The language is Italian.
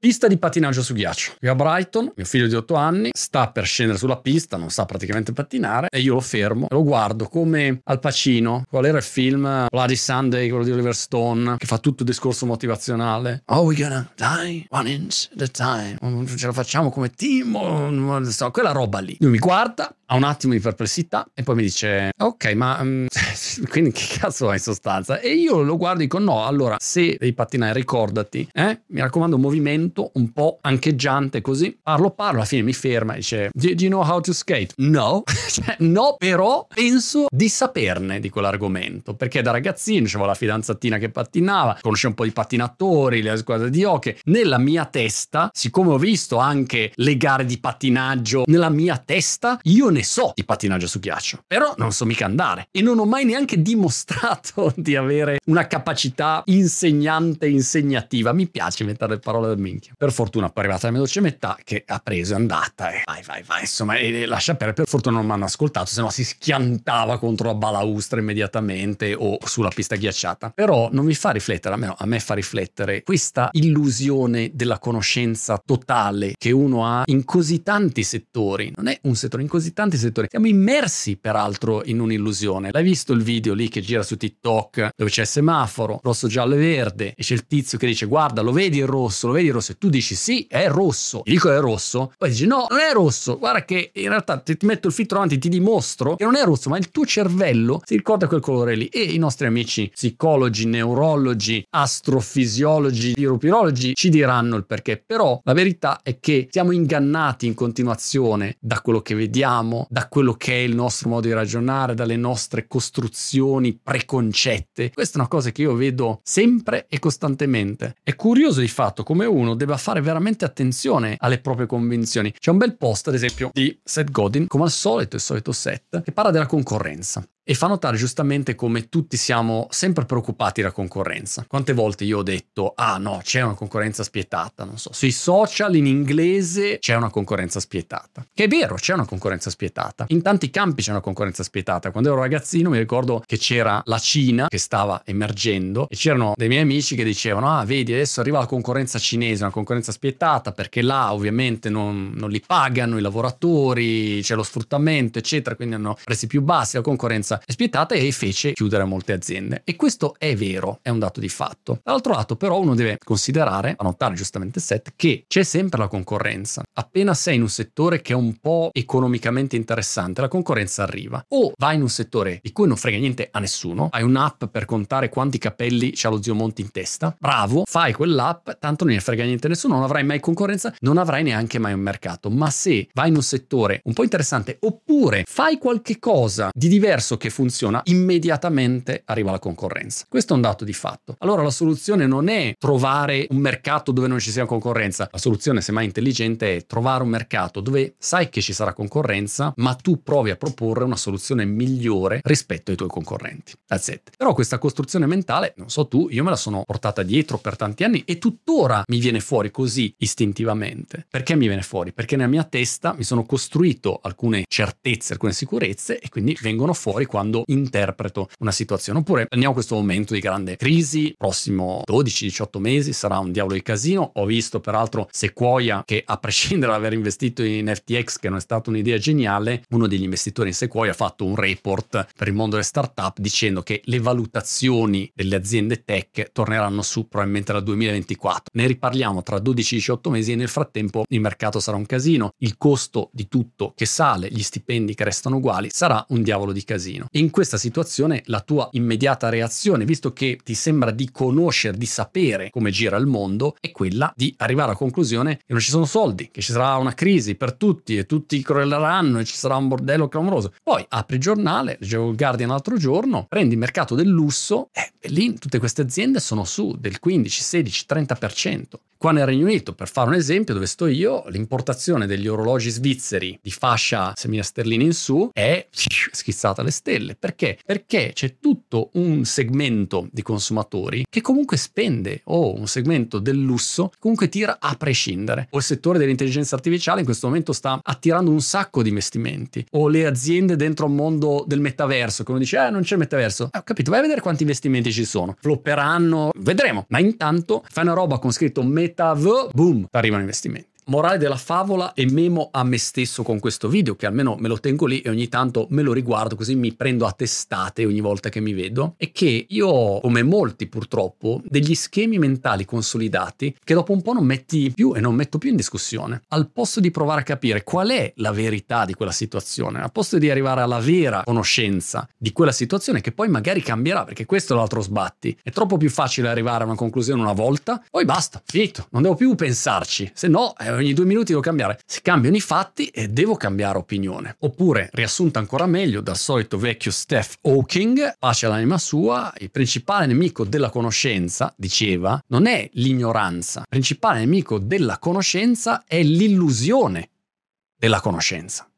Pista di pattinaggio su ghiaccio. Qui a Brighton, mio figlio di 8 anni sta per scendere sulla pista, non sa praticamente pattinare, e io lo fermo, lo guardo come Al Pacino. Qual era il film? Bloody Sunday, quello di Oliver Stone, che fa tutto il discorso motivazionale. Oh, we gonna die one inch at a time. Ce la facciamo come team. Quella roba lì. Lui mi guarda, ha un attimo di perplessità e poi mi dice, ok, ma quindi che cazzo è in sostanza? E io lo guardo e dico, no, allora, se devi pattinare ricordati, mi raccomando, un movimento un po' ancheggiante, così parlo, alla fine mi ferma e dice, do you know how to skate? No. Cioè, no, però penso di saperne di quell'argomento, perché da ragazzino c'avevo la fidanzatina che pattinava, conoscevo un po' di pattinatori, le squadre di hockey. Nella mia testa, siccome ho visto anche le gare di pattinaggio, nella mia testa io ne so di pattinaggio su ghiaccio, però non so mica andare e non ho mai neanche dimostrato di avere una capacità insegnante insegnativa. Mi piace inventare le parole del minchia. Per fortuna poi è arrivata la mia dolce metà, che ha preso, è andata e vai, insomma, e lascia perdere. Per fortuna non mi hanno ascoltato, se no si schiantava contro la balaustra immediatamente o sulla pista ghiacciata. Però non mi fa riflettere, almeno a me fa riflettere, questa illusione della conoscenza totale che uno ha in così tanti settori. Non è un settore, in così tanti settori. Siamo immersi peraltro in un'illusione. L'hai visto il video lì che gira su TikTok dove c'è il semaforo, rosso, giallo e verde, e c'è il tizio che dice, guarda, lo vedi il rosso, lo vedi il rosso? Se tu dici sì, è rosso, ti dico è rosso, poi dici no, non è rosso, guarda che in realtà ti metto il filtro davanti, ti dimostro che non è rosso, ma il tuo cervello si ricorda quel colore lì. E i nostri amici psicologi, neurologi, astrofisiologi, neuropirologi ci diranno il perché. Però la verità è che siamo ingannati in continuazione da quello che vediamo, da quello che è il nostro modo di ragionare, dalle nostre costruzioni preconcette. Questa è una cosa che io vedo sempre e costantemente. È curioso di fatto come uno debba fare veramente attenzione alle proprie convinzioni. C'è un bel post, ad esempio, di Seth Godin, come al solito, il solito Seth, che parla della concorrenza. E fa notare giustamente come tutti siamo sempre preoccupati della concorrenza. Quante volte io ho detto, ah no, c'è una concorrenza spietata, non so, sui social in inglese c'è una concorrenza spietata. Che è vero, c'è una concorrenza spietata. In tanti campi c'è una concorrenza spietata. Quando ero ragazzino mi ricordo che c'era la Cina che stava emergendo e c'erano dei miei amici che dicevano, ah vedi, adesso arriva la concorrenza cinese, una concorrenza spietata, perché là ovviamente non li pagano i lavoratori, c'è lo sfruttamento, eccetera, quindi hanno prezzi più bassi, la concorrenza è spietata, e fece chiudere molte aziende. E questo è vero, è un dato di fatto. Dall'altro lato però uno deve considerare, a notare giustamente Seth, che c'è sempre la concorrenza. Appena sei in un settore che è un po' economicamente interessante, la concorrenza arriva. O vai in un settore di cui non frega niente a nessuno, hai un'app per contare quanti capelli c'ha lo zio Monti in testa, bravo, fai quell'app, tanto non ne frega niente a nessuno, non avrai mai concorrenza, non avrai neanche mai un mercato. Ma se vai in un settore un po' interessante, oppure fai qualche cosa di diverso che funziona, immediatamente arriva la concorrenza. Questo è un dato di fatto. Allora la soluzione non è trovare un mercato dove non ci sia concorrenza. La soluzione, semmai intelligente, è trovare un mercato dove sai che ci sarà concorrenza, ma tu provi a proporre una soluzione migliore rispetto ai tuoi concorrenti. That's it. Però questa costruzione mentale, non so tu, io me la sono portata dietro per tanti anni e tuttora mi viene fuori così istintivamente. Perché mi viene fuori? Perché nella mia testa mi sono costruito alcune certezze, alcune sicurezze, e quindi vengono fuori quando interpreto una situazione. Oppure prendiamo questo momento di grande crisi, prossimo 12-18 mesi sarà un diavolo di casino. Ho visto peraltro Sequoia, che a prescindere da aver investito in FTX, che non è stata un'idea geniale, uno degli investitori in Sequoia ha fatto un report per il mondo delle startup dicendo che le valutazioni delle aziende tech torneranno su probabilmente dal 2024. Ne riparliamo tra 12-18 mesi e nel frattempo il mercato sarà un casino, il costo di tutto che sale, gli stipendi che restano uguali, sarà un diavolo di casino. In questa situazione la tua immediata reazione, visto che ti sembra di conoscere, di sapere come gira il mondo, è quella di arrivare alla conclusione che non ci sono soldi, che ci sarà una crisi per tutti e tutti crolleranno e ci sarà un bordello clamoroso. Poi apri il giornale, leggevo il Guardian l'altro giorno, prendi il mercato del lusso e lì tutte queste aziende sono su del 15, 16, 30%. Qua nel Regno Unito, per fare un esempio, dove sto io, l'importazione degli orologi svizzeri di fascia 6.000 sterline in su è schizzata alle stelle. Perché? Perché c'è tutto un segmento di consumatori che comunque spende, o un segmento del lusso che comunque tira a prescindere, o il settore dell'intelligenza artificiale in questo momento sta attirando un sacco di investimenti, o le aziende dentro al mondo del metaverso, che uno dice non c'è il metaverso, ho capito, vai a vedere quanti investimenti ci sono, flopperanno, vedremo, ma intanto fai una roba con scritto metaverso cosiddetta boom, arrivano investimenti. Morale della favola e memo a me stesso con questo video, che almeno me lo tengo lì e ogni tanto me lo riguardo, così mi prendo a testate ogni volta che mi vedo, è che io ho, come molti purtroppo, degli schemi mentali consolidati che dopo un po' non metti più e non metto più in discussione. Al posto di provare a capire qual è la verità di quella situazione, al posto di arrivare alla vera conoscenza di quella situazione che poi magari cambierà, perché questo è l'altro sbatti, è troppo più facile arrivare a una conclusione una volta, poi basta, finito, non devo più pensarci, se no ogni 2 minuti devo cambiare. Si cambiano i fatti e devo cambiare opinione. Oppure, riassunta ancora meglio dal solito vecchio Steve Hawking, pace all'anima sua, il principale nemico della conoscenza, diceva, non è l'ignoranza. Il principale nemico della conoscenza è l'illusione della conoscenza.